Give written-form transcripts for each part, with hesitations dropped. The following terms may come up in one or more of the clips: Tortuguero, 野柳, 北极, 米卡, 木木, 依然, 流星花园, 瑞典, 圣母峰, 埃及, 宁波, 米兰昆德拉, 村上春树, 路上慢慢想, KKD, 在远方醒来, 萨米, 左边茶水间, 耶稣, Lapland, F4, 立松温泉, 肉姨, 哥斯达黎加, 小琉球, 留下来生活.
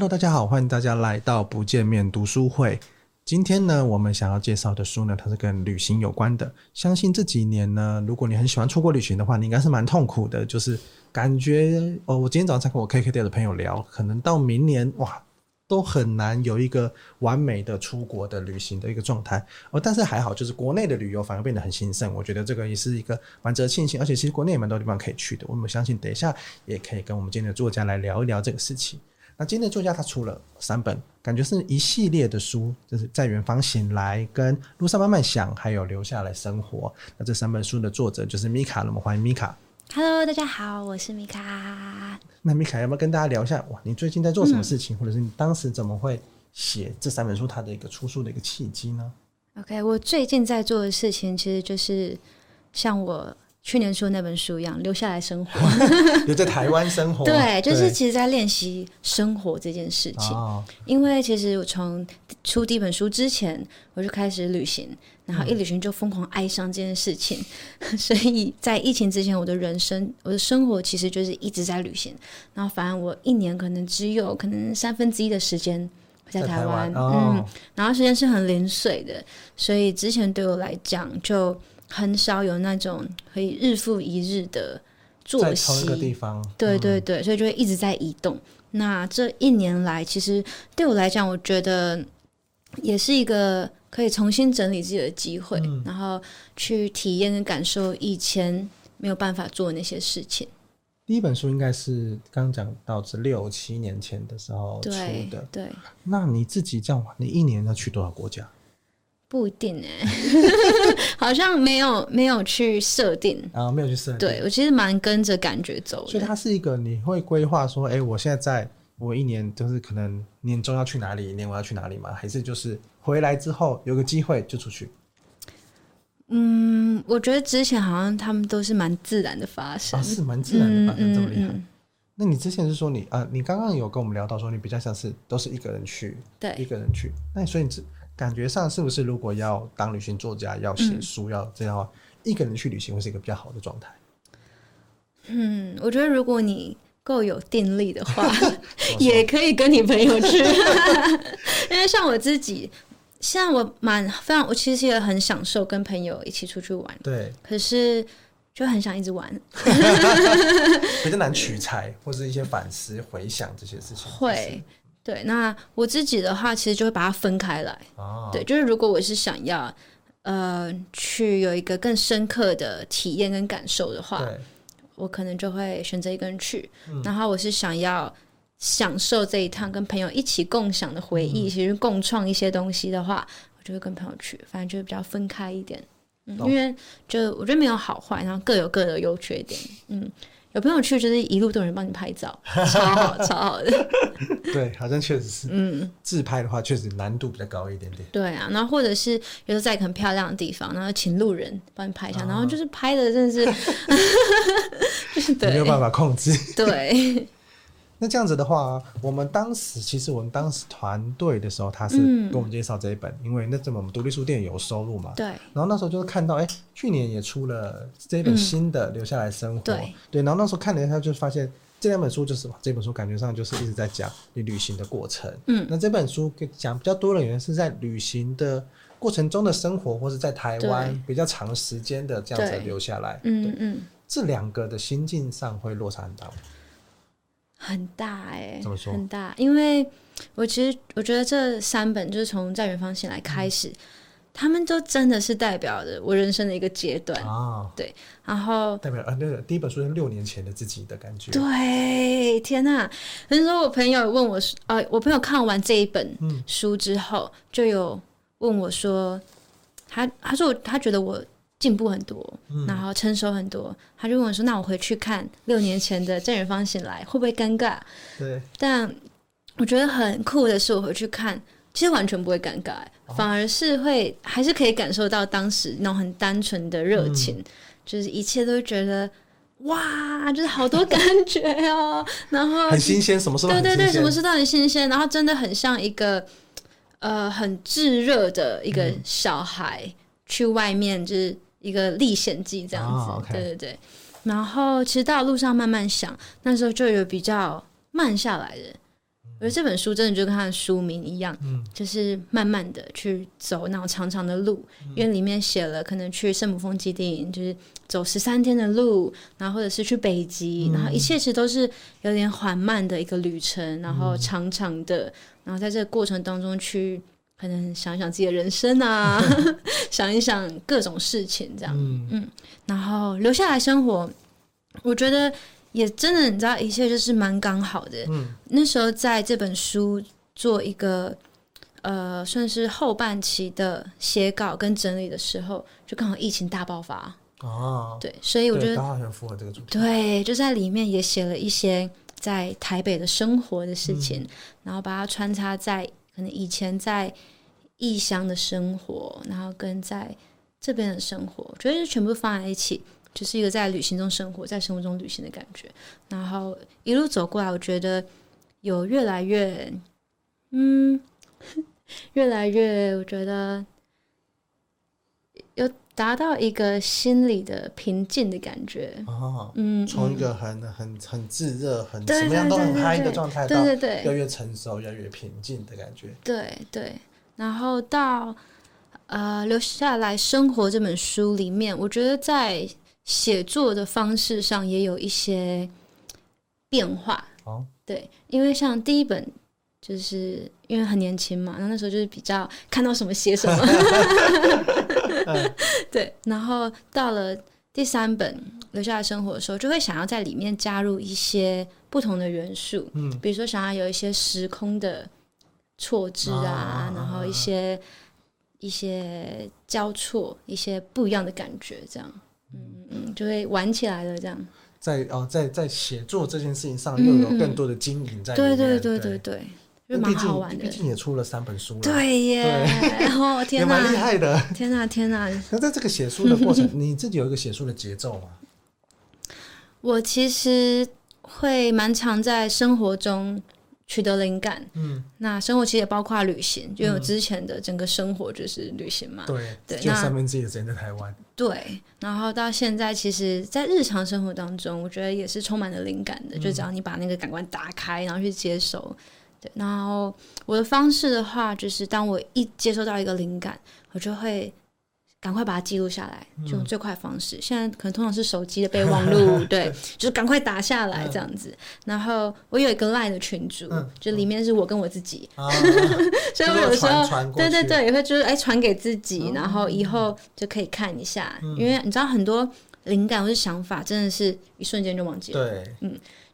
Hello， 大家好，欢迎大家来到不见面读书会。今天呢，我们想要介绍的书呢，它是跟旅行有关的。相信这几年呢，如果你很喜欢出国旅行的话，你应该是蛮痛苦的，就是感觉哦，我今天早上才跟我 KKD 的朋友聊，可能到明年哇，都很难有一个完美的出国的旅行的一个状态。哦，但是还好，就是国内的旅游反而变得很兴盛，我觉得这个也是一个蛮值得庆幸，而且其实国内也蛮多地方可以去的。我们相信等一下也可以跟我们今天的作家来聊一聊这个事情。那今天的作家他出了3本，感觉是一系列的书，就是在远方醒来、跟路上慢慢想，还有留下来生活。那这3本书的作者就是米卡，我们欢迎米卡。Hello， 大家好，我是米卡。那米卡要不要跟大家聊一下，哇，你最近在做什么事情，或者是你当时怎么会写这3本书，它的一个出书的一个契机呢？ OK， 我最近在做的事情其实就是像我去年说那本书一样，留下来生活留在台湾生活对，就是其实在练习生活这件事情、哦、因为其实我从出第一本书之前我就开始旅行，然后一旅行就疯狂爱上这件事情、所以在疫情之前，我的人生我的生活其实就是一直在旅行，然后反而我一年可能只有可能1/3的时间在台湾、哦、然后时间是很零碎的，所以之前对我来讲就很少有那种可以日复一日的作息，在同一个地方，对对对、所以就会一直在移动。那这一年来其实对我来讲，我觉得也是一个可以重新整理自己的机会、然后去体验跟感受以前没有办法做那些事情。第一本书应该是刚讲到是6-7年前的时候出的，对。那你自己这样玩，你一年要去多少国家？不一定好像没有去设定啊，没有去设定。对，我其实蛮跟着感觉走的，所以它是一个你会规划说，哎、欸，我现在我一年就是可能年终要去哪里，年尾要去哪里吗？还是就是回来之后有个机会就出去？嗯，我觉得之前好像他们都是蛮自然的发生，啊、是蛮自然的发生，这么厉害。那你之前是说你刚刚有跟我们聊到说你比较像是都是一个人去，对，一个人去。那所以你感觉上是不是如果要当旅行作家，要写书，要这样的话，一个人去旅行会是一个比较好的状态？嗯，我觉得如果你够有定力的话也可以跟你朋友去因为像我自己现在我其实也很享受跟朋友一起出去玩，对，可是就很想一直玩比较难取材或是一些反思回想这些事情会。对，那我自己的话其实就会把它分开来、哦、对，就是如果我是想要去有一个更深刻的体验跟感受的话，我可能就会选择一个人去、然后我是想要享受这一趟跟朋友一起共享的回忆、其实共创一些东西的话，我就会跟朋友去，反正就比较分开一点、因为就我觉得没有好坏，然后各有各的优缺点。有朋友去就是一路都有人帮你拍照超好超好的对，好像确实是、自拍的话确实难度比较高一点点，对啊，然后或者是有时候在很漂亮的地方，然后请路人帮你拍一下、然后就是拍的真的是对，没有办法控制对那这样子的话，我们当时团队的时候，他是跟我们介绍这一本、因为那阵我们独立书店有收入嘛，对。然后那时候就是看到，哎、欸，去年也出了这一本新的《留下来生活》，对对。然后那时候看了一下，就发现这2本书就是这本书感觉上就是一直在讲你旅行的过程，那这本书讲比较多的原因是在旅行的过程中的生活，或是在台湾比较长时间的这样子留下来，这2个的心境上会落差很大。很大欸，怎么说？很大，因为我觉得这3本就是从在远方醒来开始，他们都真的是代表着我人生的一个阶段啊。对，然后代表那个第一本书是6年前的自己的感觉。对，天哪！那时候我朋友问我，我朋友看完这一本书之后，就有问我说，他说他觉得我进步很多，然后成熟很多，他就问我说，那我回去看6年前的在远方醒来会不会尴尬？对，但我觉得很酷的是，我回去看其实完全不会尴尬，反而是还是可以感受到当时那种很单纯的热情，就是一切都觉得哇，就是好多感觉哦然后很新鲜，什么事都很新鲜，对对对，什么事都很新鲜，然后真的很像一个很炙热的一个小孩、去外面就是一个历险记这样子、oh, okay. 对对对，然后其实到路上慢慢想，那时候就有比较慢下来的，我觉得这本书真的就跟它的书名一样，就是慢慢的去走那种长长的路，因为里面写了可能去圣母峰基地就是走13天的路，然后或者是去北极，然后一切其实都是有点缓慢的一个旅程，然后长长的，然后在这个过程当中去可能想一想自己的人生啊想一想各种事情这样，然后留下来生活，我觉得也真的你知道一切就是蛮刚好的，那时候在这本书做一个算是后半期的写稿跟整理的时候，就刚好疫情大爆发啊，对，所以我觉得刚好很符合这个主题，对，就在里面也写了一些在台北的生活的事情，然后把它穿插在可能以前在异乡的生活，然后跟在这边的生活，我觉得就全部放在一起，就是一个在旅行中生活，在生活中旅行的感觉。然后一路走过来，我觉得有越来越我觉得有达到一个心理的平静的感觉，从一个很炙热，很什么样都很嗨的状态，到越来越成熟，越来越平静的感觉，对对。然后到留下来生活这本书里面，我觉得在写作的方式上也有一些变化，对，因为像第一本就是因为很年轻嘛，那时候就是比较看到什么写什么对，然后到了第3本留下来生活的时候，就会想要在里面加入一些不同的元素，比如说想要有一些时空的错置啊，然后一些交错，一些不一样的感觉这样，就会玩起来了这样，在写作这件事情上又有更多的经营在里面，对，就蛮好玩的。毕竟也出了3本书了，对耶，对天哪，也蛮厉害的，天哪！那在这个写书的过程，你自己有一个写书的节奏吗？我其实会蛮常在生活中取得灵感，那生活其实也包括旅行，因为我之前的整个生活就是旅行嘛，对，就1/3的时间在台湾，对，然后到现在其实在日常生活当中，我觉得也是充满了灵感的，就只要你把那个感官打开，然后去接受，对，然后我的方式的话，就是当我一接收到一个灵感，我就会赶快把它记录下来，这种最快的方式，现在可能通常是手机的备忘录对，就是赶快打下来这样子，然后我有一个 LINE 的群组，就里面是我跟我自己所以我有时候对也会就是传给自己，然后以后就可以看一下，因为你知道很多灵感或是想法真的是一瞬间就忘记了，对，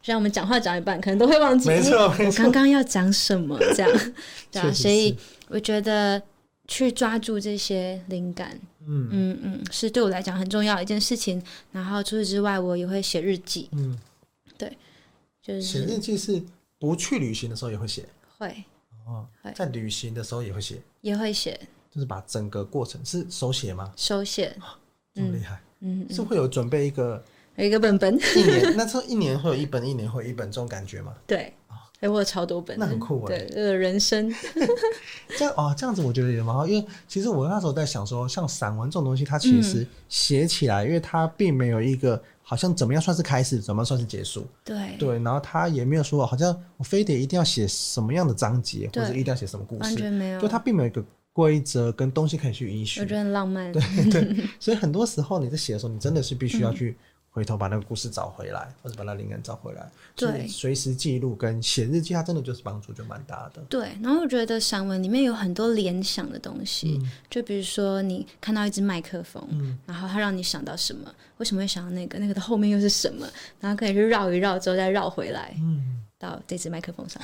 虽然我们讲话讲一半可能都会忘记我刚刚要讲什么这样对啊，所以我觉得去抓住这些灵感是对我来讲很重要的一件事情。然后除此之外，我也会写日记，对，就是写日记是不去旅行的时候也会写，会在旅行的时候也会写，就是把整个过程是手写吗？手写，这么厉害，是会有准备一个本一年那时候1年会有1本，1年会有1本这种感觉吗？对，我有超多本，那很酷耶，对，人生这样子我觉得也蛮好，因为其实我那时候在想说，像散文这种东西，它其实写起来，因为它并没有一个好像怎么样算是开始，怎么样算是结束，对，然后它也没有说好像我非得一定要写什么样的章节，或者一定要写什么故事，完全没有，就它并没有一个规则跟东西可以去依循，我觉得很浪漫，对，所以很多时候你在写的时候，你真的是必须要去回头把那个故事找回来，或者把那灵感找回来，对，随时记录跟写日记，它真的就是帮助就蛮大的，对。然后我觉得散文里面有很多联想的东西，就比如说你看到一支麦克风，然后它让你想到什么，为什么会想到那个的后面又是什么，然后可以去绕一绕之后再绕回来，到这支麦克风上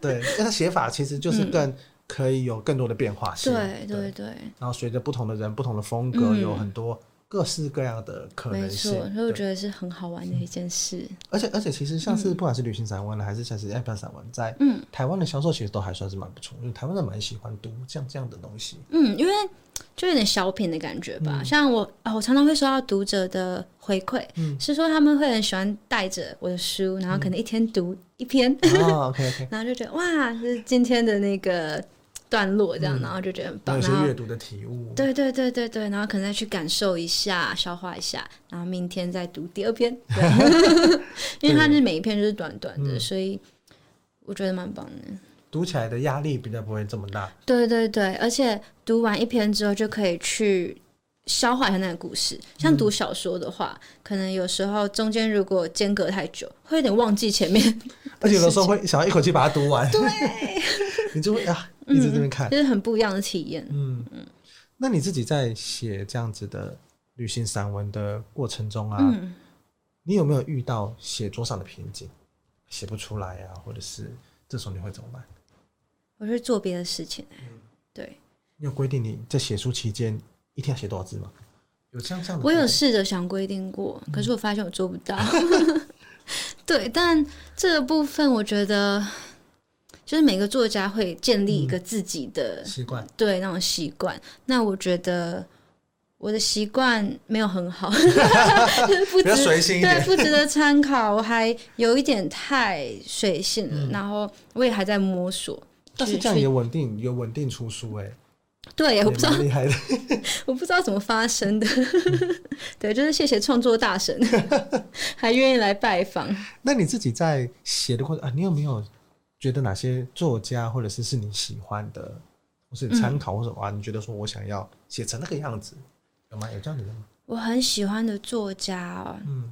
对，那它写法其实就是更可以有更多的变化性，对，然后随着不同的人不同的风格，有很多各式各样的可能性，没错，所以我觉得是很好玩的一件事。而且其实像是不管是旅行散文还是像是Lapland散文，在台湾的销售其实都还算是蛮不错，因为台湾人蛮喜欢读像这样的东西，因为就有点小品的感觉吧，像我常常会收到读者的回馈，是说他们会很喜欢带着我的书，然后可能一天读一篇然后就觉得哇，就是今天的那个段落这样，然后就觉得很棒，有些阅读的体悟，对，然后可能再去感受一下，消化一下，然后明天再读第2篇，对因为它是每一篇就是短短的，所以我觉得蛮棒的，读起来的压力比较不会这么大。对对对，而且读完一篇之后就可以去消化一下那个故事。像读小说的话，可能有时候中间如果间隔太久，会有点忘记前面，而且有的时候会想要一口气把它读完。对，你就会啊，一直在那边看，就是很不一样的体验。嗯嗯。那你自己在写这样子的旅行散文的过程中啊，你有没有遇到写作上的瓶颈，写不出来啊，或者是这时候你会怎么办？我是做别的事情。对。你有规定你在写书期间一天要写多少字吗？有这样这样的？我有试着想规定过，可是我发现我做不到。对，但这个部分我觉得，就是每个作家会建立一个自己的习惯，对那种习惯。那我觉得我的习惯没有很好，比较随性一点，对，不值得参考。我还有一点太随性了，然后我也还在摸索。但是这样也稳定，有稳定出书欸。对，我不知道，厉害的，我不知道怎么发生的。对，就是谢谢创作大神，还愿意来拜访。那你自己在写的过程啊，你有没有觉得哪些作家或者是你喜欢的，或是参考或者你觉得说我想要写成那个样子，有吗？有这样子的吗？我很喜欢的作家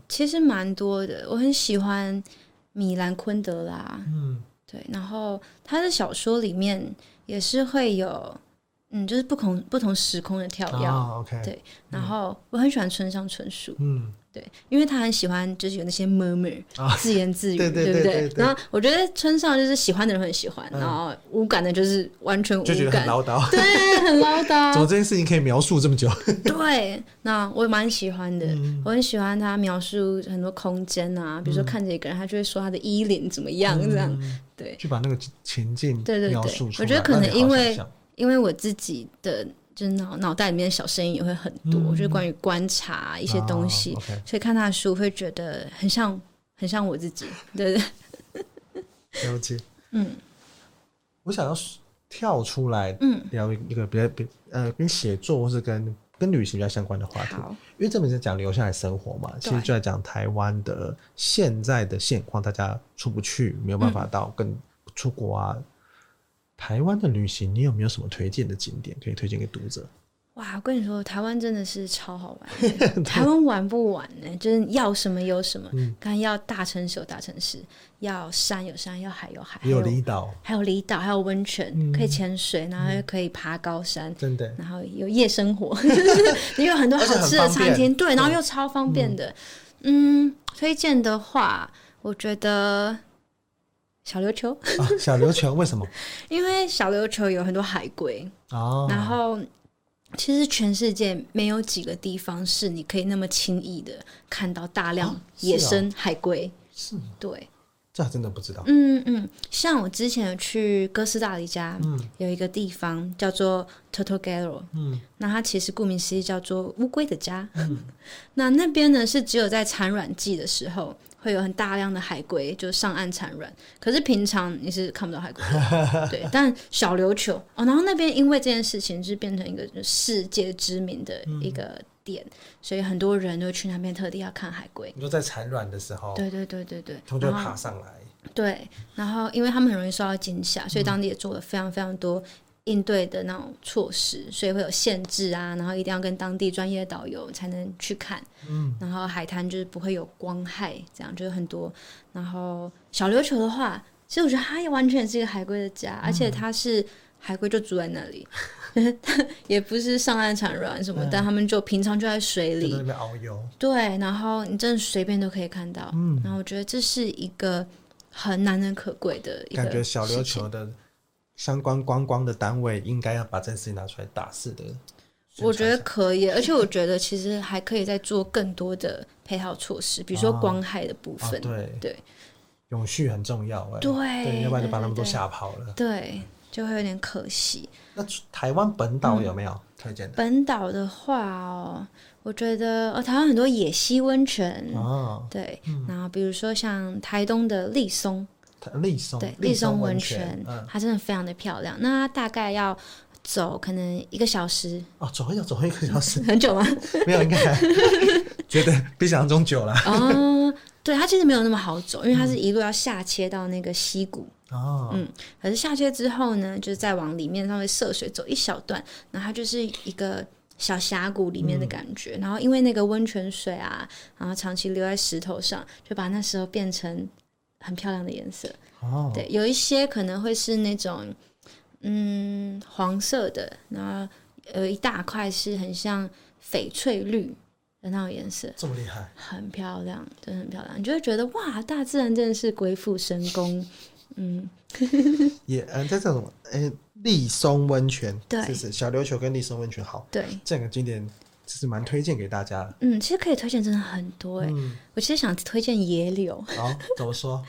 其实蛮多的。我很喜欢米兰昆德拉，对，然后他的小说里面也是会有，就是不同时空的跳跃，对。然后我很喜欢村上春树，对，因为他很喜欢就是有那些 murmur、自言自语，对不对？然后我觉得村上就是喜欢的人很喜欢，然后无感的就是完全无感，就觉得很唠叨，对，很唠叨。怎么这件事情可以描述这么久？对，那我蛮喜欢的，我很喜欢他描述很多空间啊，比如说看着一个人，他就会说他的衣领怎么样这样，对，去把那个情境描述出来。我觉得可能因为我自己的就是脑袋里面的小声音也会很多，就是关于观察一些东西，所以看他的书会觉得很像我自己，对不对？了解。我想要跳出来聊一个比较跟写作或是跟旅行比较相关的话题，因为这本是讲留下来生活嘛，其实就在讲台湾的现在的现况，大家出不去，没有办法到跟出国啊。台湾的旅行，你有没有什么推荐的景点可以推荐给读者？哇，我跟你说，台湾真的是超好玩的，台湾玩不完呢，就是要什么有什么。看要大城市有大城市，要山有山，要海有海，有离岛，还有离岛，还有温泉，可以潜水，然后又可以爬高山，真的。然后有夜生活，也有很多好吃的餐厅，对，然后又超方便的。推荐的话，我觉得。小琉球小琉球为什么？因为小琉球有很多海龟，然后其实全世界没有几个地方是你可以那么轻易的看到大量野生海龟，是对，这还真的不知道。像我之前有去哥斯达黎加，有一个地方叫做 Tortuguero，那它其实顾名思义叫做乌龟的家。那边呢是只有在产卵季的时候。会有很大量的海龟就上岸产卵，可是平常你是看不到海龟的。对，但小琉球然后那边因为这件事情是变成一个世界知名的一个点，所以很多人都去那边特地要看海龟。你说在产卵的时候，对，他们就会爬上来。对，然后因为他们很容易受到惊吓，所以当地也做了非常非常多应对的那种措施，所以会有限制啊，然后一定要跟当地专业导游才能去看。然后海滩就是不会有光害，这样就是很多。然后小琉球的话，其实我觉得它也完全是一个海龟的家，而且它是海龟就住在那里，也不是上岸产卵什么，但他们就平常就在水里，就在那边遨游。对，然后你真的随便都可以看到。然后我觉得这是一个很难能可贵的一个感觉。小琉球的相关观光的单位应该要把这件事情拿出来大肆的。我觉得可以，而且我觉得其实还可以再做更多的配套措施，比如说光害的部分。对，永续很重要。对，要不然就把他们都吓跑了。对，就会有点可惜。那台湾本岛有没有推荐的？本岛的话我觉得台湾很多野溪温泉。对，然后比如说像台东的立松，对，立松温泉，它真的非常的漂亮。那它大概要走可能1个小时。走一个小时，很久吗？没有，应该觉得比想象中久了。对，它其实没有那么好走，因为它是一路要下切到那个溪谷，哦，嗯，可是下切之后呢，就是再往里面稍微涉水走一小段，然后它就是一个小峡谷里面的感觉，然后因为那个温泉水啊，然后长期留在石头上，就把那石头变成很漂亮的颜色。哦，对，有一些可能会是那种黄色的，然后有一大块是很像翡翠绿的那种颜色。这么厉害，很漂亮，真的很漂亮。你就会觉得哇，大自然真的是鬼斧神工。嗯，也在这种立松温泉，对，是小琉球跟立松温泉好，对，这两个景点是蛮推荐给大家的。嗯，其实可以推荐真的很多我其实想推荐野柳。好，怎么说？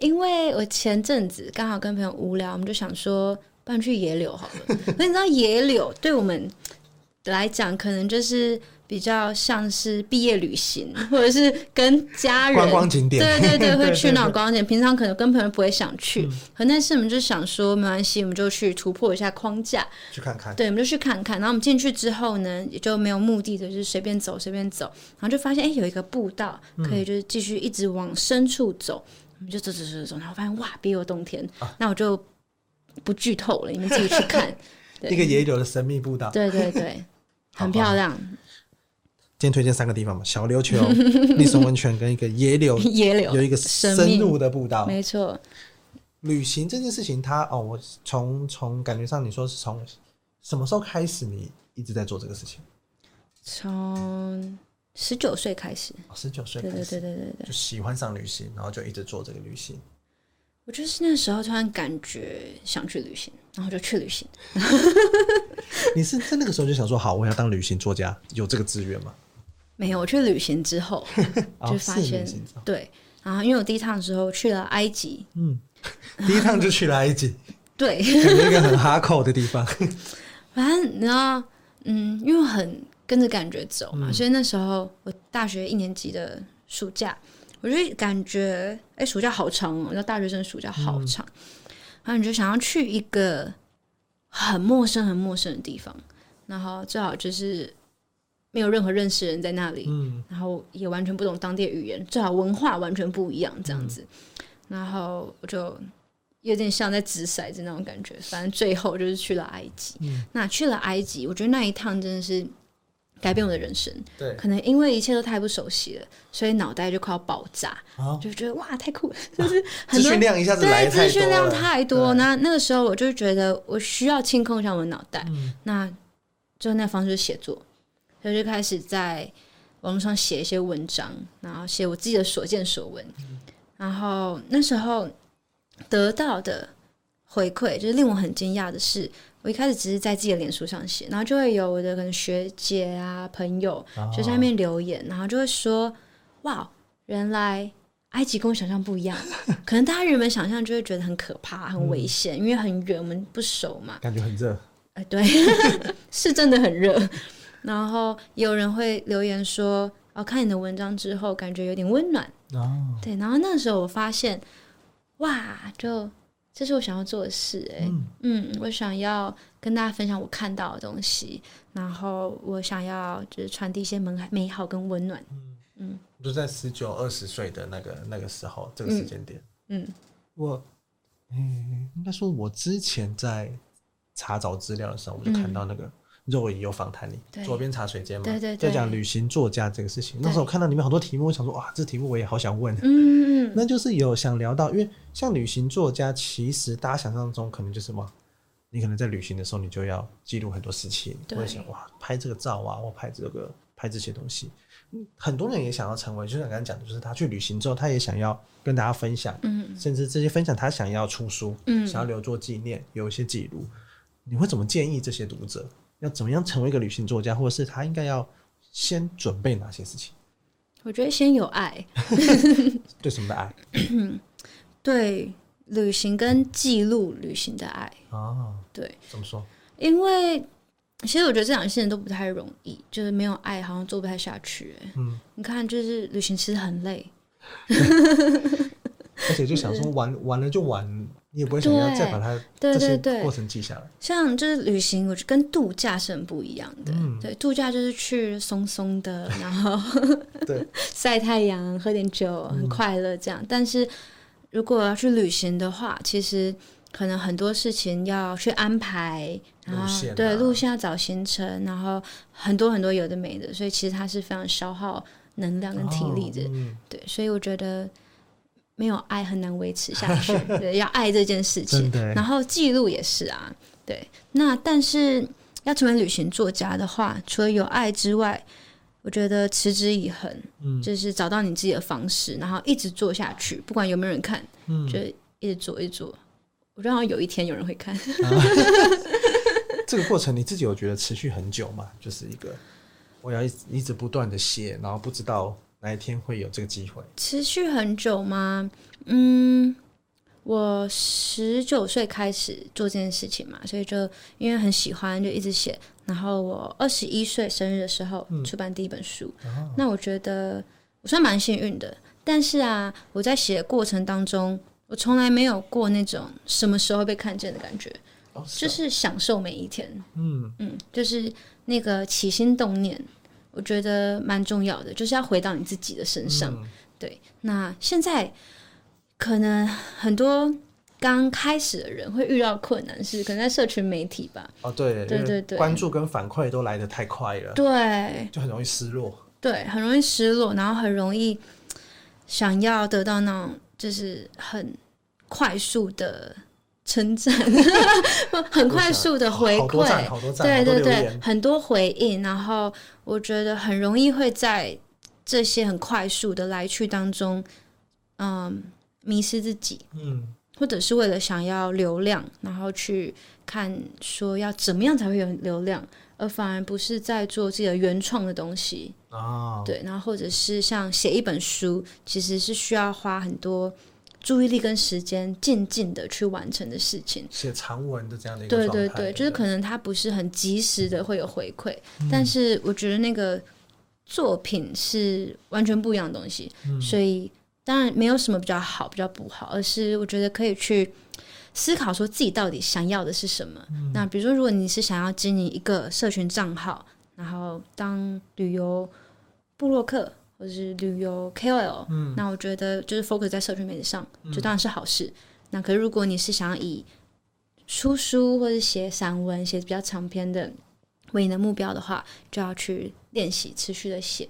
因为我前阵子刚好跟朋友无聊，我们就想说，不然去野柳好了。因为你知道野柳对我们来讲，可能就是比较像是毕业旅行，或者是跟家人观光景点，对对对，会去那种观光景点。平常可能跟朋友不会想去，可那次我们就想说没关系，我们就去突破一下框架，去看看。对，我们就去看看。然后我们进去之后呢，也就没有目的的，就是随便走随便走。然后就发现有一个步道可以就是继续一直往深处走，我们就走走走走，然后发现哇，别有洞天。那我就不剧透了，你们自己去看。一个野柳的神秘步道，对对对，很漂亮。今天推荐3个地方嘛，小琉球、立松温泉跟一个野柳，有一个深入的步道。没错，旅行这件事情它，我从感觉上你说是从什么时候开始你一直在做这个事情？从19岁开始。19岁开始，对，就喜欢上旅行，然后就一直做这个旅行。我就是那时候突然感觉想去旅行，然后就去旅行。你是在那个时候就想说，好，我要当旅行作家，有这个资源吗？没有，我去旅行之后就发现，对，然后因为我第一趟的时候去了埃及，第一趟就去了埃及，对，感觉一个很哈扣的地方。反正你知道，因为我很跟着感觉走嘛，所以那时候我大学1年级的暑假。我就感觉暑假好长哦，大学生暑假好长。然后你就想要去一个很陌生的地方，然后最好就是没有任何认识人在那里，然后也完全不懂当地语言，最好文化完全不一样这样子。然后我就有点像在掷骰子那种感觉，反正最后就是去了埃及。那去了埃及，我觉得那一趟真的是改变我的人生，对，可能因为一切都太不熟悉了，所以脑袋就快要爆炸，就觉得哇太酷了，就是很多资讯量一下子来太多了，资讯量太多。那个时候我就觉得我需要清空一下我的脑袋，那就那方式就是写作，所以就开始在网络上写一些文章，然后写我自己的所见所闻。然后那时候得到的回馈就是令我很惊讶的是，我一开始只是在自己的脸书上写，然后就会有我的可能学姐啊朋友就在那边留言，然后就会说哇，原来埃及跟我想象不一样。可能大家原本想象就会觉得很可怕很危险，因为很远我们不熟嘛，感觉很热，对，是真的很热。然后也有人会留言说看你的文章之后感觉有点温暖，对。然后那时候我发现哇，这是我想要做的事，我想要跟大家分享我看到的东西，然后我想要就是传递一些美好跟温暖。就在19、20岁的那个时候，这个时间点，我应该说，我之前在查找资料的时候，我就看到那个肉姨有访谈你，左边茶水间嘛，对，在讲旅行作家这个事情。那时候我看到里面好多题目，我想说哇，这题目我也好想问。那就是有想聊到，因为像旅行作家，其实大家想象中可能就是什么，你可能在旅行的时候你就要记录很多事情，会想哇拍这个照啊，或拍这些东西。很多人也想要成为，就像刚才讲的，就是他去旅行之后，他也想要跟大家分享，甚至这些分享他想要出书，想要留作纪念，有一些记录。你会怎么建议这些读者要怎么样成为一个旅行作家，或者是他应该要先准备哪些事情？我觉得先有爱。对什么的爱？对旅行跟记录旅行的爱。对，怎么说？因为其实我觉得这两件事情都不太容易，就是没有爱好像做不太下去。你看，就是旅行其实很累，而且就想说玩了就玩，你也不会想要再把它这些过程记下来。像就是旅行，我觉得跟度假是很不一样的。对，度假就是去松松的，然后晒太阳、喝点酒，很快乐这样。但是如果要去旅行的话，其实可能很多事情要去安排，然后对路线要找行程，然后很多很多有的没的，所以其实它是非常消耗能量跟体力的。对，所以我觉得没有爱很难维持下去对，要爱这件事情，然后记录也是啊。对，那但是要成为旅行作家的话，除了有爱之外，我觉得持之以恒，就是找到你自己的方式，然后一直做下去，不管有没有人看，就一直做一直做。我觉得好像有一天有人会看这个过程你自己有觉得持续很久吗？就是一个我要一直不断的写，然后不知道哪一天会有这个机会。持续很久吗？我19岁开始做这件事情嘛，所以就因为很喜欢就一直写，然后我21岁生日的时候出版第一本书。那我觉得我算蛮幸运的，但是啊，我在写的过程当中，我从来没有过那种什么时候被看见的感觉，就是享受每一天。就是那个起心动念，我觉得蛮重要的，就是要回到你自己的身上。对，那现在可能很多刚开始的人会遇到困难是可能在社群媒体吧。对，关注跟反馈都来得太快了，对，就很容易失落。对，很容易失落，然后很容易想要得到那种就是很快速的称赞很快速的回馈，对，很多回应，然后我觉得很容易会在这些很快速的来去当中迷失自己，或者是为了想要流量，然后去看说要怎么样才会有流量，而反而不是在做自己的原创的东西。对，然后或者是像写一本书，其实是需要花很多注意力跟时间静静的去完成的事情。写长文的这样的一个状态，对，就是可能它不是很及时的会有回馈，但是我觉得那个作品是完全不一样的东西。所以当然没有什么比较好比较不好，而是我觉得可以去思考说自己到底想要的是什么。那比如说如果你是想要经营一个社群账号，然后当旅游部落客或是旅游 KOL，那我觉得就是 focus 在社群媒体上，就当然是好事。那可是如果你是想要以出书或是写散文写比较长篇的为你的目标的话，就要去练习持续的写。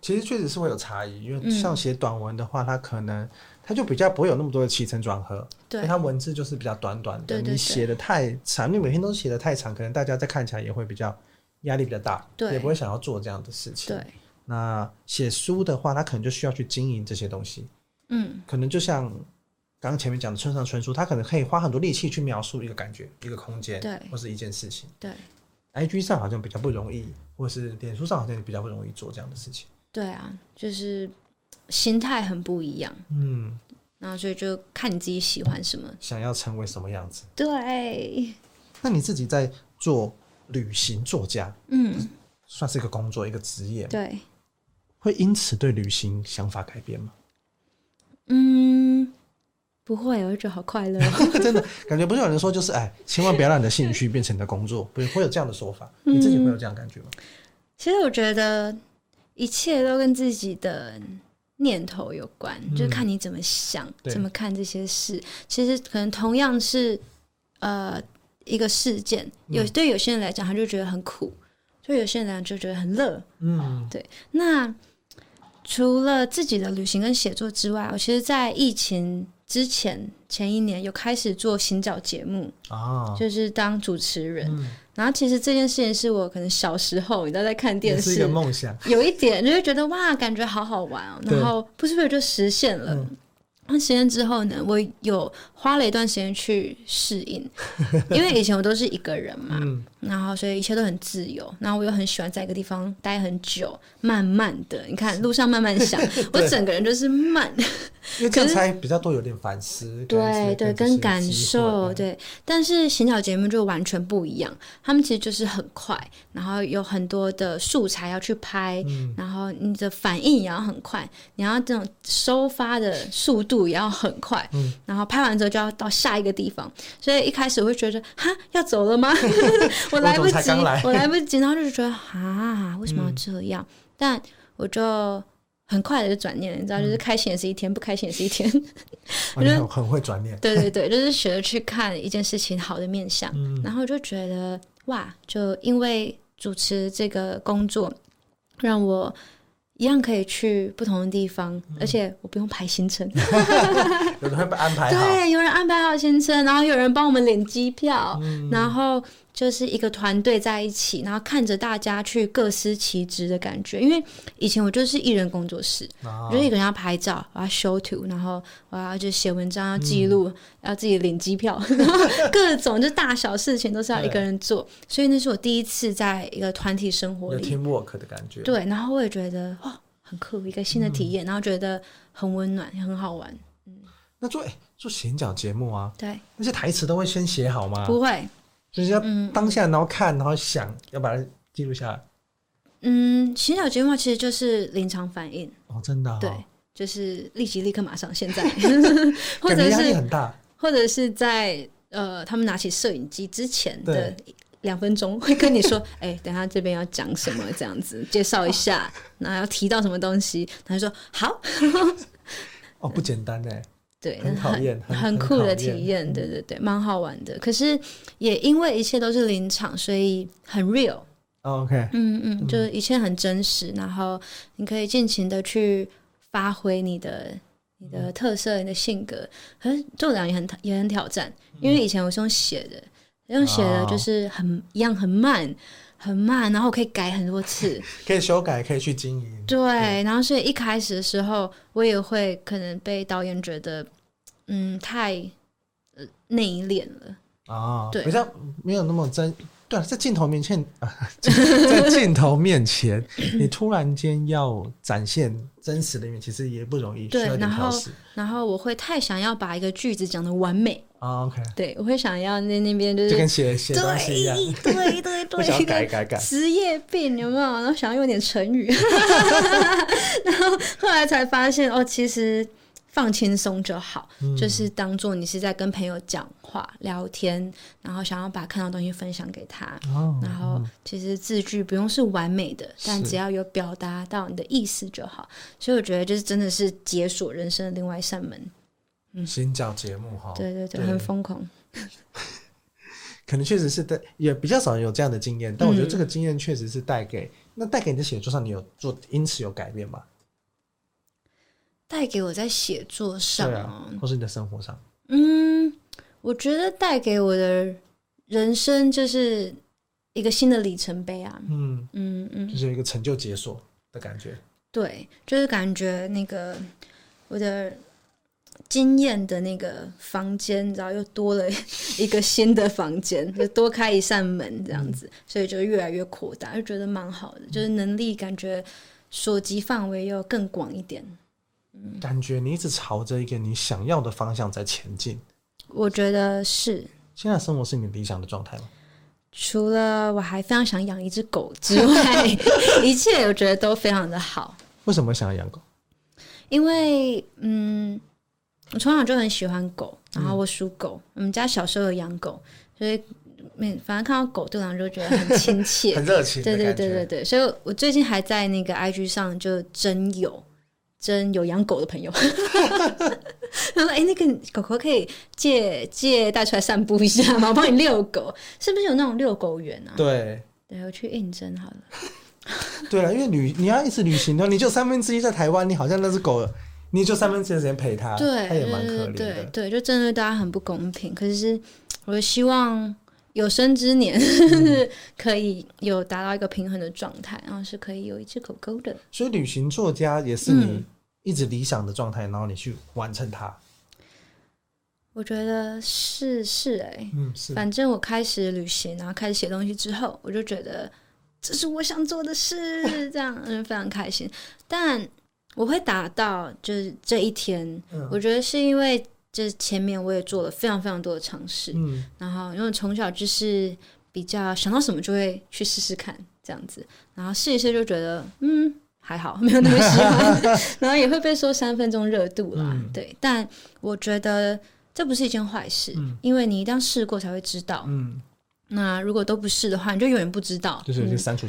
其实确实是会有差异，因为像写短文的话，它可能它就比较不会有那么多的起承转合，因为它文字就是比较短短的。你写的太长，你每天都写的太长，可能大家在看起来也会比较压力比较大，也不会想要做这样的事情。那写书的话，它可能就需要去经营这些东西。可能就像刚刚前面讲的村上春树，他可能可以花很多力气去描述一个感觉、一个空间，或是一件事情。IG 上好像比较不容易，或是脸书上好像比较不容易做这样的事情。对啊，就是心态很不一样。然后所以就看你自己喜欢什么，想要成为什么样子。对。那你自己在做旅行作家，算是一个工作一个职业。对。会因此对旅行想法改变吗？不会，我就觉得好快乐真的感觉。不是有人说就是千万不要让你的兴趣变成你的工作，不会有这样的说法。你自己会有这样的感觉吗？其实我觉得一切都跟自己的念头有关，就看你怎么想，怎么看这些事。其实可能同样是一个事件，对有些人来讲他就觉得很苦，对有些人来讲就觉得很乐。对。那除了自己的旅行跟写作之外，我其实在疫情之前1年有开始做行脚节目，就是当主持人。然后其实这件事情是我可能小时候你知道在看电视，也是一个梦想，有一点就会觉得哇感觉好好玩然后不是就实现了。那实现之后呢，我有花了一段时间去适应因为以前我都是一个人嘛，然后所以一切都很自由，然后我又很喜欢在一个地方待很久，慢慢的你看路上慢慢想我整个人就是慢因为这样才比较多有点反思，对，跟感受。对，但是行脚节目就完全不一样，他们其实就是很快，然后有很多的素材要去拍，然后你的反应也要很快，你要这种收发的速度也要很快，然后拍完之后就要到下一个地方，所以一开始我会觉得哈要走了吗我来不及然后就觉得啊为什么要这样但我就很快的就转念了，你知道，就是开心也是一天，不开心也是一天。我觉得很会转念。对对对，就是学着去看一件事情好的面向。然后就觉得哇，就因为主持这个工作，让我一样可以去不同的地方，而且我不用排行程。有人会安排好，对，有人安排好行程，然后有人帮我们领机票，然后就是一个团队在一起，然后看着大家去各司其职的感觉。因为以前我就是艺人工作室，就是一个人要拍照，我要修图，然后我要就写文章，要记录，要自己领机票，各种就大小事情都是要一个人做。所以那是我第一次在一个团体生活里有 teamwork 的感觉。对，然后我也觉得哇、哦，很酷，一个新的体验，然后觉得很温暖，很好玩。那做演讲节目啊，对，那些台词都会先写好吗？不会。就是要当下然后看然后想要把它记录下来。行脚节目其实就是临场反应。哦，真的、哦、对，就是立即立刻马上现在或者是感觉压力很大，或者是在他们拿起摄影机之前的2分钟会跟你说哎、欸，等一下这边要讲什么，这样子介绍一下然后要提到什么东西，然后就说好哦，不简单耶，对，很讨厌， 很酷的体验，对对对，蛮好玩的。可是也因为一切都是临场，所以很 real、oh, OK， 就是一切很真实，然后你可以尽情的去发挥你的特色、你的性格。可是做这样也很挑战，因为以前我是用写的，用写的就是很慢。很慢，然后可以改很多次可以修改，可以去经营， 对，然后所以一开始的时候我也会可能被导演觉得太内敛了啊，对，比较没有那么真。对，在镜头面前在镜头面前你突然间要展现真实的一面其实也不容易，对，需要点调试。然后我会太想要把一个句子讲得完美啊、okay ，对，我会想要那边就是就跟写东西一样，对，想要改职业病有没有？然后想要用点成语，然后后来才发现哦，其实放轻松就好，就是当做你是在跟朋友讲话聊天，然后想要把看到的东西分享给他，然后其实字句不用是完美的，但只要有表达到你的意思就好。所以我觉得就是真的是解锁人生的另外一扇门。行脚节目哈，对对 对，很疯狂可能确实是对，也比较少人有这样的经验，但我觉得这个经验确实是带给你的写作上，你有做因此有改变吗？带给我在写作上、或是你的生活上？我觉得带给我的人生就是一个新的里程碑啊，就是有一个成就解锁的感觉。对，就是感觉那个我的经验的那个房间，然后又多了一个新的房间，就多开一扇门这样子，所以就越来越扩大，就觉得蛮好的，就是能力感觉所及范围又更广一点。感觉你一直朝着一个你想要的方向在前进。我觉得是。现在生活是你理想的状态吗？除了我还非常想养一只狗之外一切我觉得都非常的好。为什么想要养狗？因为我从小就很喜欢狗，然后我属狗，我们家小时候有养狗，所以反正看到狗对我就觉得很亲切很热情的感觉，对，所以我最近还在那个 IG 上就真有养狗的朋友然后那个狗狗可以借带出来散步一下吗？我帮你遛狗是不是有那种遛狗园啊？对，我去应征好了对了，因为你要一直旅行的话，你就1/3在台湾，你好像那只狗你就1/3的时间陪他，对，他也蛮可怜的。对，就真的对大家很不公平。可是我希望有生之年可以有达到一个平衡的状态，然后是可以有一只狗狗的。所以旅行作家也是你一直理想的状态，然后你去完成它。我觉得是是。反正我开始旅行，然后开始写东西之后，我就觉得这是我想做的事，这样非常开心。但我会达到就是这一天，我觉得是因为就是前面我也做了非常非常多的尝试，然后因为从小就是比较想到什么就会去试试看这样子，然后试一试就觉得还好没有那么喜欢然后也会被说3分钟热度啦，对，但我觉得这不是一件坏事，因为你一定要试过才会知道那如果都不是的话，你就永远不知道，就是就删除，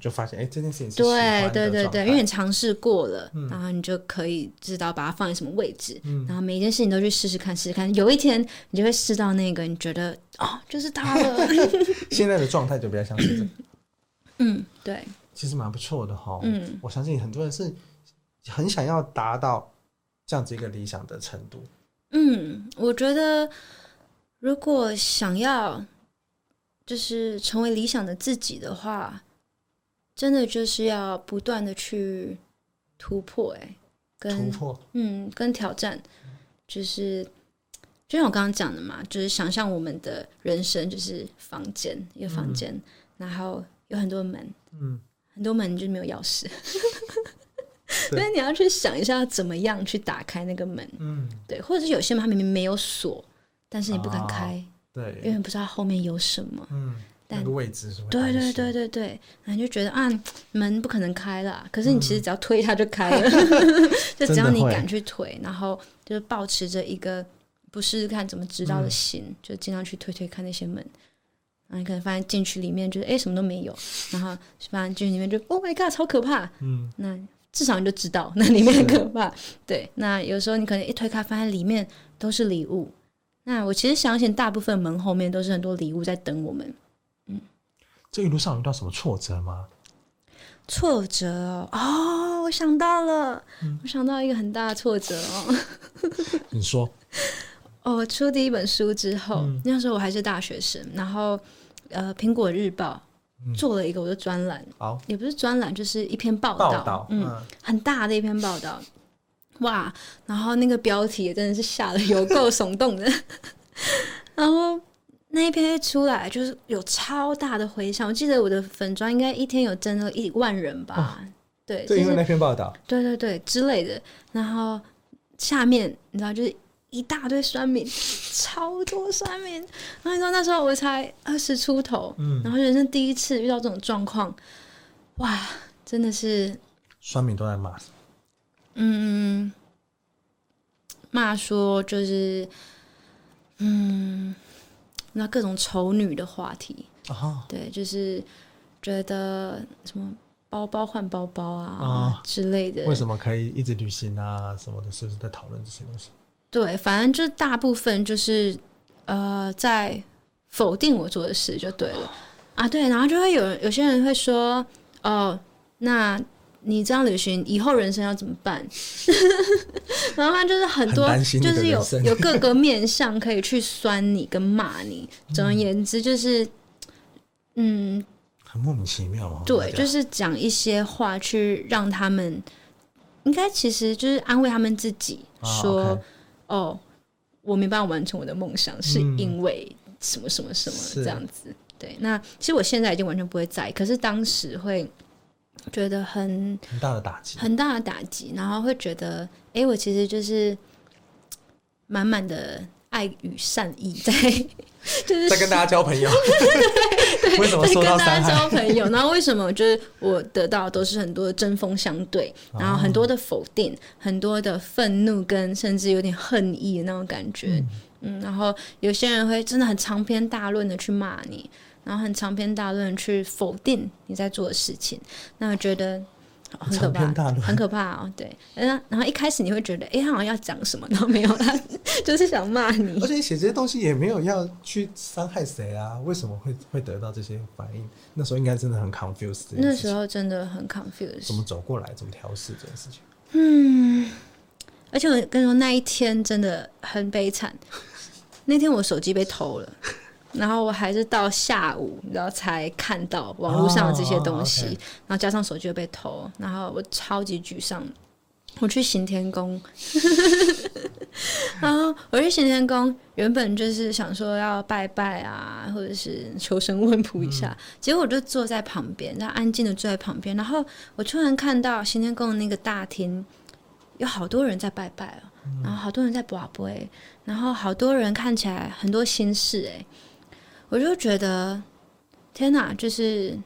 就发现哎，这件事情是喜欢的，对，因为你尝试过了，然后你就可以知道把它放在什么位置，然后每一件事情都去试试看，有一天你就会试到那个你觉得哦，就是它了。现在的状态就比较像是对，其实蛮不错的哈，我相信很多人是很想要达到这样子一个理想的程度。我觉得如果想要就是成为理想的自己的话，真的就是要不断的去突破，跟挑战，就像我刚刚讲的嘛，就是想象我们的人生就是一个房间，然后有很多门，很多门就没有钥匙，所以你要去想一下怎么样去打开那个门，对，或者是有些门它明明没有锁，但是你不敢开。对，因为不知道后面有什么，但那个位置是会安心，对，然后就觉得啊，门不可能开啦，可是你其实只要推它就开了，就只要你敢去推，然后就是抱持着一个不试试看怎么知道的心，就尽量去推看那些门，然后你可能发现进去里面就是什么都没有，然后发现进去里面就 Oh my God 超可怕，那至少你就知道那里面可怕，对，那有时候你可能一推开发现里面都是礼物。那我其实相信大部分门后面都是很多礼物在等我们。这一路上有遇到什么挫折吗？挫折哦，我想到了，我想到一个很大的挫折哦。你说？我出第一本书之后，那时候我还是大学生，然后苹果日报做了一个我的专栏，也不是专栏，就是一篇报道，很大的一篇报道。哇，然后那个标题也真的是下得有够耸动的。然后那一篇一出来就是有超大的回响，我记得我的粉专应该一天有增了10000人吧，对，就是因为那篇报道，对之类的。然后下面你知道就是一大堆酸民，超多酸民。然后你知道那时候我才20出头，然后人生第一次遇到这种状况，哇，真的是酸民都在骂。骂说就是那各种丑女的话题，对，就是觉得什么包包换包包啊之类的，为什么可以一直旅行啊什么的，是不是在讨论这些东西？对，反正就是大部分就是在否定我做的事就对了啊，对，然后就会有些人会说哦，那你这样旅行以后人生要怎么办？然后他就是很多就是有各个面向可以去酸你跟骂你，总而言之就是很莫名其妙嘛。对，就是讲一些话去让他们，应该其实就是安慰他们自己，说我没办法完成我的梦想是因为什么什么什么这样子。对，那其实我现在已经完全不会在意，可是当时会觉得很大的打击，然后会觉得我其实就是满满的爱与善意在，就是在跟大家交朋友。对，为什么受到伤害？在跟大家交朋友，然后为什么就是我得到都是很多的针锋相对，然后很多的否定，很多的愤怒跟甚至有点恨意的那种感觉。然后有些人会真的很长篇大论的去骂你，然后很长篇大论去否定你在做的事情，那我觉得很可怕，对。然后一开始你会觉得他好像要讲什么，然后没有，他就是想骂你。而且你写这些东西也没有要去伤害谁啊，为什么会得到这些反应？那时候应该真的很 confused， 那时候真的很 confused， 怎么走过来，怎么调试这件事情。而且我跟你说那一天真的很悲惨，那天我手机被偷了，然后我还是到下午然后才看到网络上的这些东西，然后加上手机又被偷，然后我超级沮丧。我去行天宫，然后我去行天宫原本就是想说要拜拜啊，或者是求神问卜一下，结果我就坐在旁边，然后安静的坐在旁边，然后我突然看到行天宫的那个大厅有好多人在拜拜然后好多人在跋杯，然后好多人看起来很多心事，我就觉得天哪，就是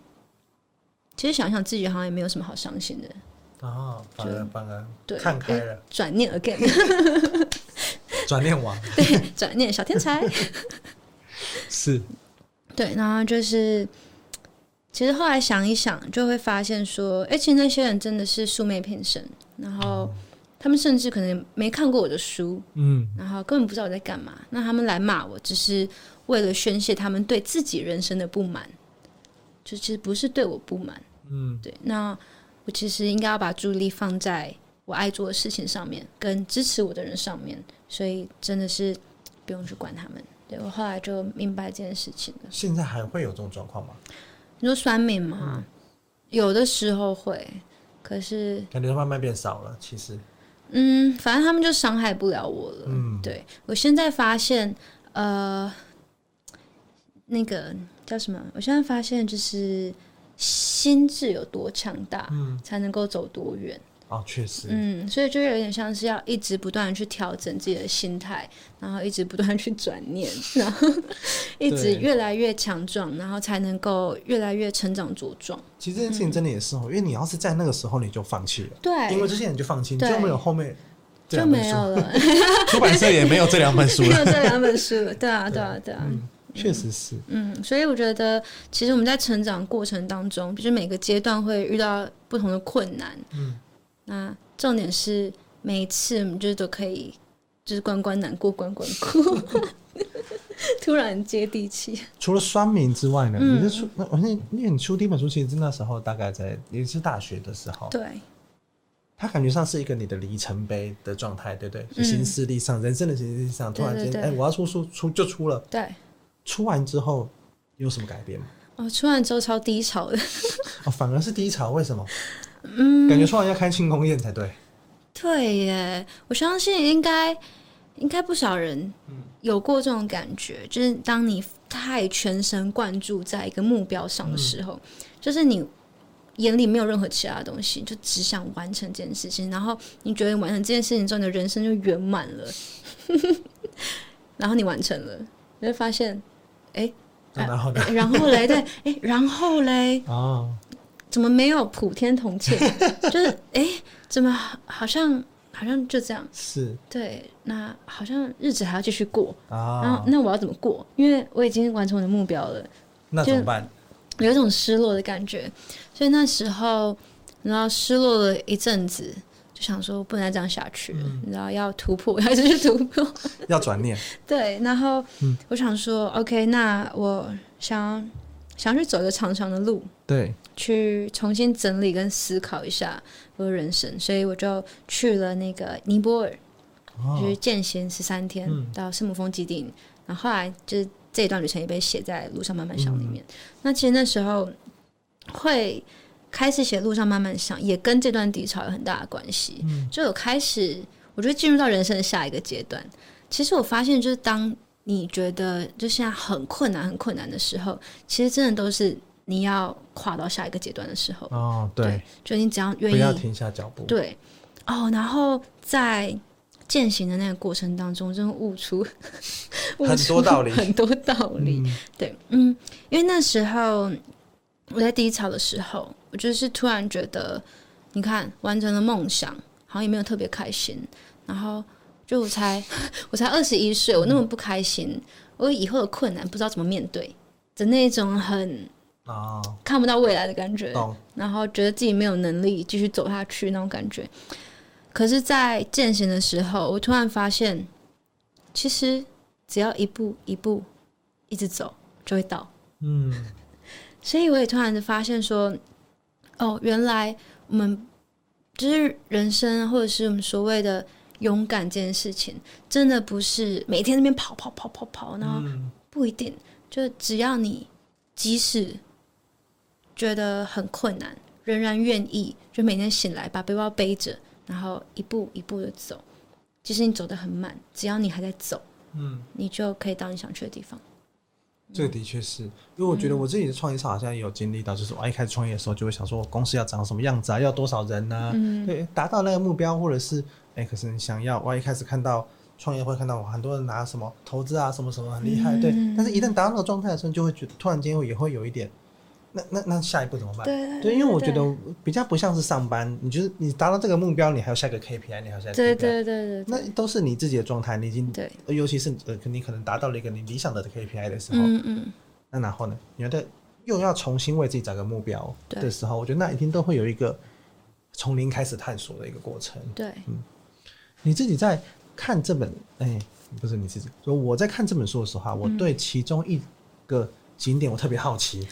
其实想想自己好像也没有什么好伤心的，反而对，看开了，转念 again， 转念王，对，转念小天才。是，对，然后就是其实后来想一想就会发现说，其实那些人真的是素昧平生，然后他们甚至可能没看过我的书，然后根本不知道我在干嘛，那他们来骂我只是为了宣泄他们对自己人生的不满，就其实不是对我不满，对，那我其实应该要把注意力放在我爱做的事情上面，跟支持我的人上面，所以真的是不用去管他们。对，我后来就明白这件事情了。现在还会有这种状况吗？你说酸民吗？有的时候会，可是感觉慢慢变少了。其实，反正他们就伤害不了我了。对，我现在发现，那个叫什么？我现在发现就是心智有多强大，才能够走多远。哦，确实，所以就有点像是要一直不断的去调整自己的心态，然后一直不断去转念，然后一直越来越强壮，然后才能够越来越成长茁壮。其实这件事情真的也是，因为你要是在那个时候你就放弃了，对，因为这些人就放弃，你就没有后面这两本书就没有了，出版社也没有这两本书了，没有这两本书了，对啊，对啊，对啊。确实是，所以我觉得其实我们在成长过程当中，就是每个阶段会遇到不同的困难，那重点是每一次我们就是都可以就是关关难过关关哭突然接地气。除了酸民之外呢，你出第一本书其实那时候大概在也是大学的时候，对，它感觉上是一个你的里程碑的状态，对不对？行事历上，人生的行事历上，突然间我要出书，就出了，对。出完之后有什么改变吗？出完之后超低潮的、反而是低潮，为什么？感觉出完要开庆功宴才对。对耶，我相信应该不少人有过这种感觉，就是当你太全神贯注在一个目标上的时候，就是你眼里没有任何其他的东西，就只想完成这件事情，然后你觉得完成这件事情之后你的人生就圆满了然后你完成了，你会发现然后嘞，对，然后嘞，怎么没有普天同庆？就是怎么好像就这样，是，对，那好像日子还要继续过啊。然后那我要怎么过？因为我已经完成我的目标了，那怎么办？有一种失落的感觉，所以那时候然后失落了一阵子。想说不能再这样下去，你知道要突破，要一直去突破，要转念。对，然后我想说 ，OK， 那我想去走一个长长的路，对，去重新整理跟思考一下我的人生，所以我就去了那个尼泊尔，就是践行13天到圣母峰基地，然后后来就是这一段旅程也被写在《路上慢慢想》里面。那其实那时候会。开始写路上慢慢想也跟这段低潮有很大的关系，就有开始我觉得进入到人生的下一个阶段。其实我发现就是当你觉得就现在很困难很困难的时候，其实真的都是你要跨到下一个阶段的时候。对，就你只要愿意不要停下脚步，对，然后在践行的那个过程当中真的悟出很多道理、对，因为那时候我在低潮的时候，我就是突然觉得，你看完成了梦想，好像也没有特别开心。然后就我才21岁，我那么不开心，我以后的困难不知道怎么面对的那种很看不到未来的感觉，然后觉得自己没有能力继续走下去那种感觉。可是，在践行的时候，我突然发现，其实只要一步一步一直走，就会到。所以我也突然发现说，原来我们就是人生，或者是我们所谓的勇敢这件事情，真的不是每天那边跑，然后不一定，就只要你即使觉得很困难，仍然愿意就每天醒来把背包背着，然后一步一步的走，即使你走得很慢，只要你还在走，你就可以到你想去的地方。这个的确是，因为我觉得我自己的创业上好像也有经历到，就是我一开始创业的时候就会想说，我公司要长什么样子啊，要多少人啊，对，达到那个目标，或者是可是你想要，我一开始看到创业会看到很多人拿什么投资啊，什么什么很厉害，对，但是一旦达到那个状态的时候，就会觉得突然间也会有一点，那下一步怎么办？对，因为我觉得比较不像是上班，你就是你达到这个目标，你还有下一个 KPI， 你还有下一个 KPI， 对，那都是你自己的状态，你已经，尤其是你可能达到了一个你理想的 KPI 的时候，那然后呢你觉得又要重新为自己找个目标的时候，我觉得那一定都会有一个从零开始探索的一个过程。对，嗯，你自己在看这本，不是你自己，我在看这本书的时候，我对其中一个景点我特别好奇，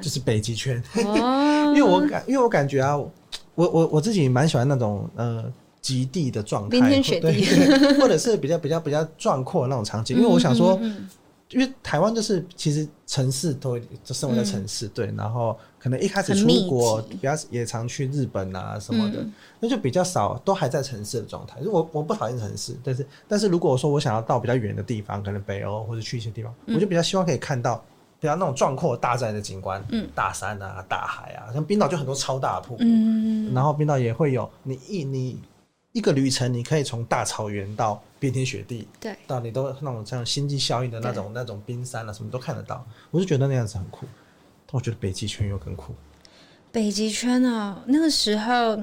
就是北极圈，因为我感觉啊，我自己蛮喜欢那种极地的状态，冰天雪地，或者是比较壮阔的那种场景，因为我想说。因为台湾就是其实城市都生活在城市，对，然后可能一开始出国比较也常去日本啊什么的，那就比较少，都还在城市的状态。我不讨厌城市，但是如果我说我想要到比较远的地方，可能北欧或者去一些地方，我就比较希望可以看到比较那种壮阔大自然的景观，大山啊、大海啊，像冰岛就很多超大的瀑布，然后冰岛也会有你一个旅程，你可以从大草原到冰天雪地，对，到你都那种像星际效应的那种冰山啊，什么都看得到。我就觉得那样子很酷，但我觉得北极圈又更酷。北极圈啊，那个时候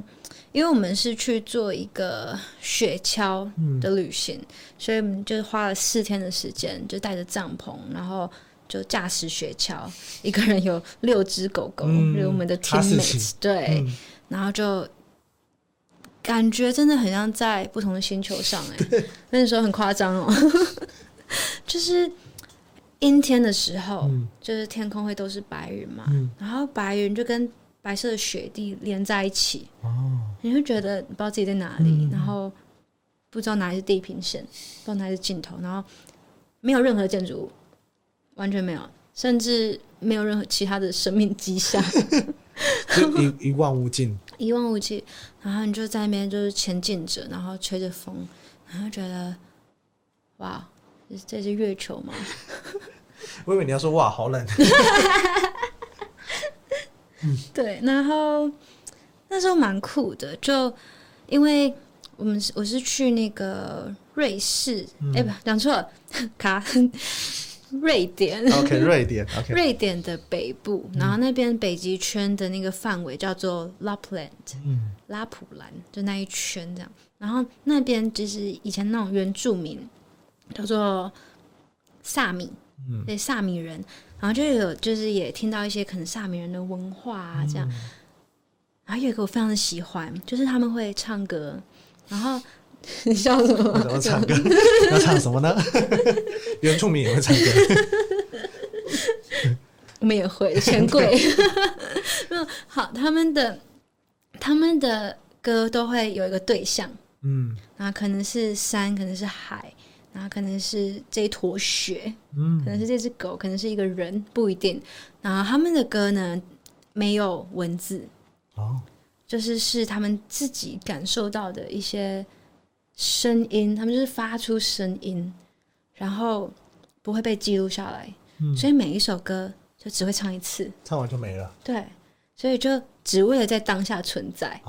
因为我们是去做一个雪橇的旅行，所以我们就花了4天的时间，就带着帐篷，然后就驾驶雪橇，一个人有6只狗狗，就是我们的 teammates， 对，然后就。感觉真的很像在不同的星球上，那时候很夸张哦，就是阴天的时候，就是天空会都是白云嘛，然后白云就跟白色的雪地连在一起，你会觉得不知道自己在哪里，然后不知道哪里是地平线，不知道哪里是尽头，然后没有任何建筑物，完全没有，甚至没有任何其他的生命迹象，就一望无尽。一望无际，然后你就在那边就是前进着，然后吹着风，然后觉得哇，这是月球吗？我以为你要说哇，好冷。对，然后那时候蛮酷的，就因为我是去那个瑞士，不，讲错了，瑞典 ，OK， 瑞典 ，OK， 瑞典的北部，然后那边北极圈的那个范围叫做 Lapland， 拉普兰，就那一圈这样。然后那边其实以前那种原住民叫做萨米，对，萨米人，然后就是也听到一些可能萨米人的文化啊这样。然后有一个我非常的喜欢，就是他们会唱歌，然后。你笑什么？怎么唱歌？要唱什么呢？原住民也会唱歌，我们也会。钱柜，好，他们的歌都会有一个对象，然后可能是山，可能是海，然后可能是这一坨雪，可能是这只狗，可能是一个人，不一定。然后他们的歌呢，没有文字，就是他们自己感受到的一些。声音，他们就是发出声音，然后不会被记录下来，所以每一首歌就只会唱一次，唱完就没了。对，所以就只为了在当下存在。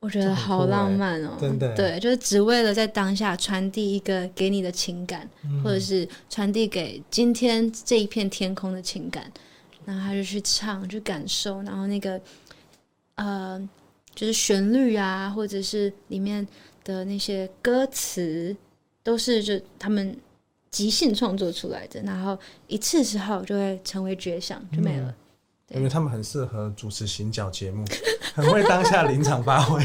我觉得好浪漫哦，真的。对，就是只为了在当下传递一个给你的情感，或者是传递给今天这一片天空的情感，然后他就去唱，去感受，然后那个就是旋律啊，或者是里面。的那些歌词都是就他们即兴创作出来的，然后一次之后就会成为绝响，就没了。因为他们很适合主持行脚节目，很会当下临场发挥，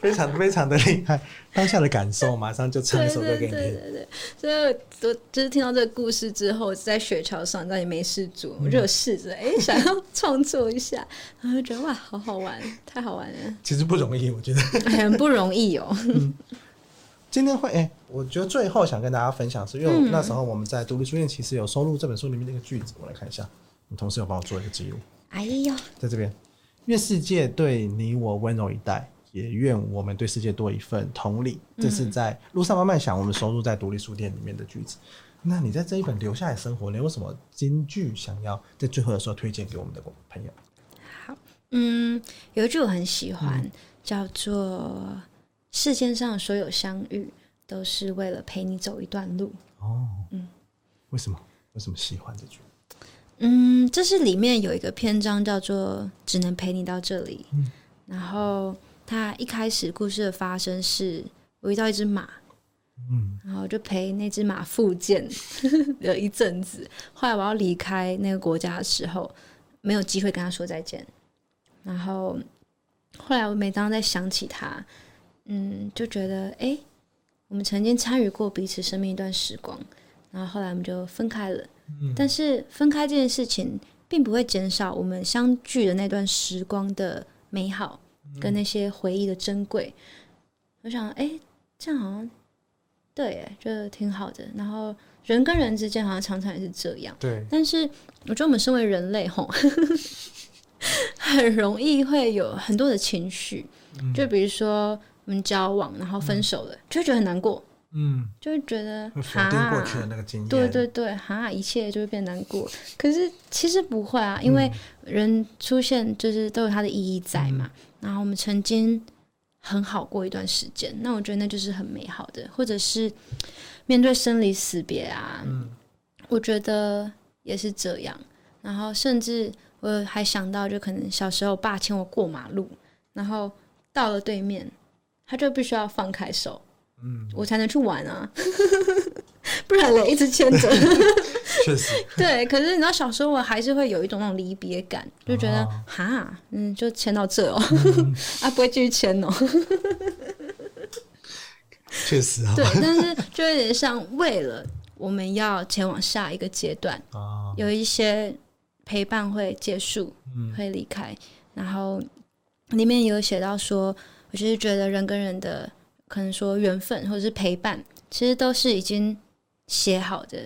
非常非常的厉害，当下的感受马上就唱一首歌给你。对，所以我就是听到这个故事之后，我在雪橇上，但也没事做，我就有试着想要创作一下，然后就觉得哇，好好玩，太好玩了。其实不容易，我觉得很不容易哦。今天会我觉得最后想跟大家分享是，因为那时候我们在独立书店其实有收录这本书里面的一个句子，我来看一下。你同事有帮我做一个记录。哎呦，在这边，愿世界对你我温柔以待，也愿我们对世界多一份同理。这是在路上慢慢想，我们收录在独立书店里面的句子。那你在这一本留下来生活，你有什么金句想要在最后的时候推荐给我们的朋友？好，有一句我很喜欢，叫做“世间上所有相遇，都是为了陪你走一段路”。为什么喜欢这句？这是里面有一个篇章叫做只能陪你到这里，然后它一开始故事的发生是我遇到一只马，然后就陪那只马复健有一阵子，后来我要离开那个国家的时候没有机会跟他说再见，然后后来我每当在想起他就觉得我们曾经参与过彼此生命一段时光，然后后来我们就分开了但是分开这件事情并不会减少我们相聚的那段时光的美好跟那些回忆的珍贵我想这样好像对耶，就挺好的。然后人跟人之间好像常常也是这样，对。但是我觉得我们身为人类很容易会有很多的情绪就比如说我们交往然后分手了就会觉得很难过就会觉得会否定过去的那个经验，对对对一切就会变难过。可是其实不会啊，因为人出现就是都有它的意义在嘛然后我们曾经很好过一段时间，那我觉得那就是很美好的。或者是面对生离死别啊我觉得也是这样。然后甚至我还想到就可能小时候爸牵我过马路，然后到了对面他就必须要放开手我才能去玩啊不然我一直牵着确实对。可是你知道小时候我还是会有一种那种离别感，就觉得就牵到这不会继续牵确实对，但是就有点像为了我们要前往下一个阶段有一些陪伴会结束会离开。然后里面有写到说我就是觉得人跟人的可能说缘分或者是陪伴其实都是已经写好的，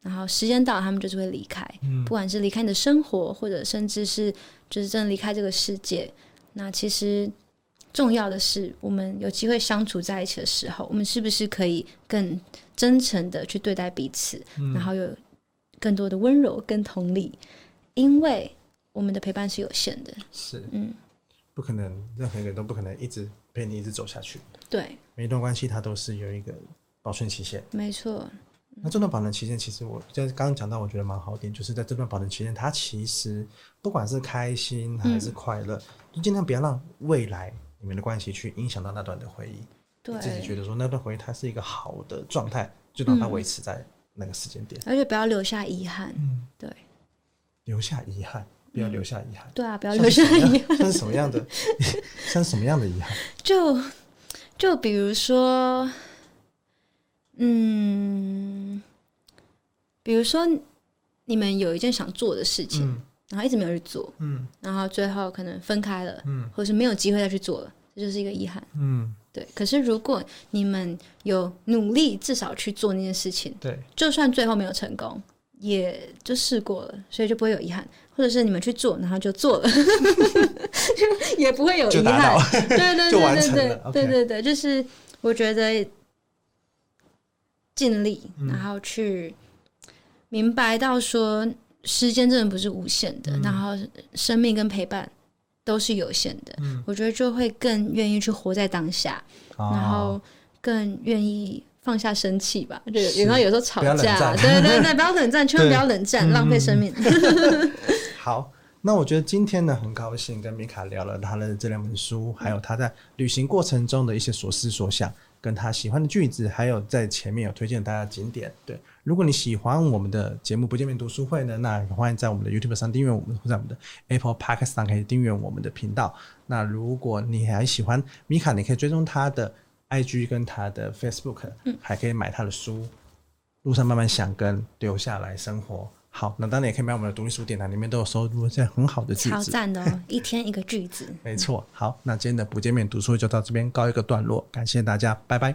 然后时间到他们就是会离开不管是离开你的生活或者甚至是就是真的离开这个世界。那其实重要的是我们有机会相处在一起的时候我们是不是可以更真诚的去对待彼此然后有更多的温柔跟同理，因为我们的陪伴是有限的，是不可能任何一个人都不可能一直陪你一直走下去，对，每一段关系它都是有一个保存期限，没错。那这段保存期限其实我刚刚讲到我觉得蛮好的点就是在这段保存期限它其实不管是开心还是快乐就尽量不要让未来你们的关系去影响到那段的回忆，对自己觉得说那段回忆它是一个好的状态就让它维持在那个时间点而且不要留下遗憾对，留下遗憾不要留下遗憾对啊不要留下遗憾像是什么样的像是什么样的遗憾就比如说比如说你们有一件想做的事情然后一直没有去做然后最后可能分开了或者是没有机会再去做了，这就是一个遗憾对。可是如果你们有努力至少去做那件事情对，就算最后没有成功也就试过了，所以就不会有遗憾。或者是你们去做然后就做了也不会有遗憾对对对就完成了对对对，就是我觉得尽力然后去明白到说时间真的不是无限的然后生命跟陪伴都是有限的我觉得就会更愿意去活在当下然后更愿意放下生气吧，就有时候吵架，对对对，不要冷战，千万不要冷战，浪费生命。好，那我觉得今天呢，很高兴跟米卡聊了他的这两本书，还有他在旅行过程中的一些所思所想，跟他喜欢的句子，还有在前面有推荐大家的景点。对，如果你喜欢我们的节目《不见面读书会》呢，那欢迎在我们的 YouTube 上订阅我们，或在我们的 Apple Podcast 上可以订阅我们的频道。那如果你还喜欢米卡，你可以追踪他的IG 跟他的 Facebook 还可以买他的书路上慢慢想跟留下来生活。好，那当然也可以买我们的独立书典，里面都有收录这很好的句子，超赞的一天一个句子没错。好，那今天的不见面读书就到这边告一个段落，感谢大家，拜拜。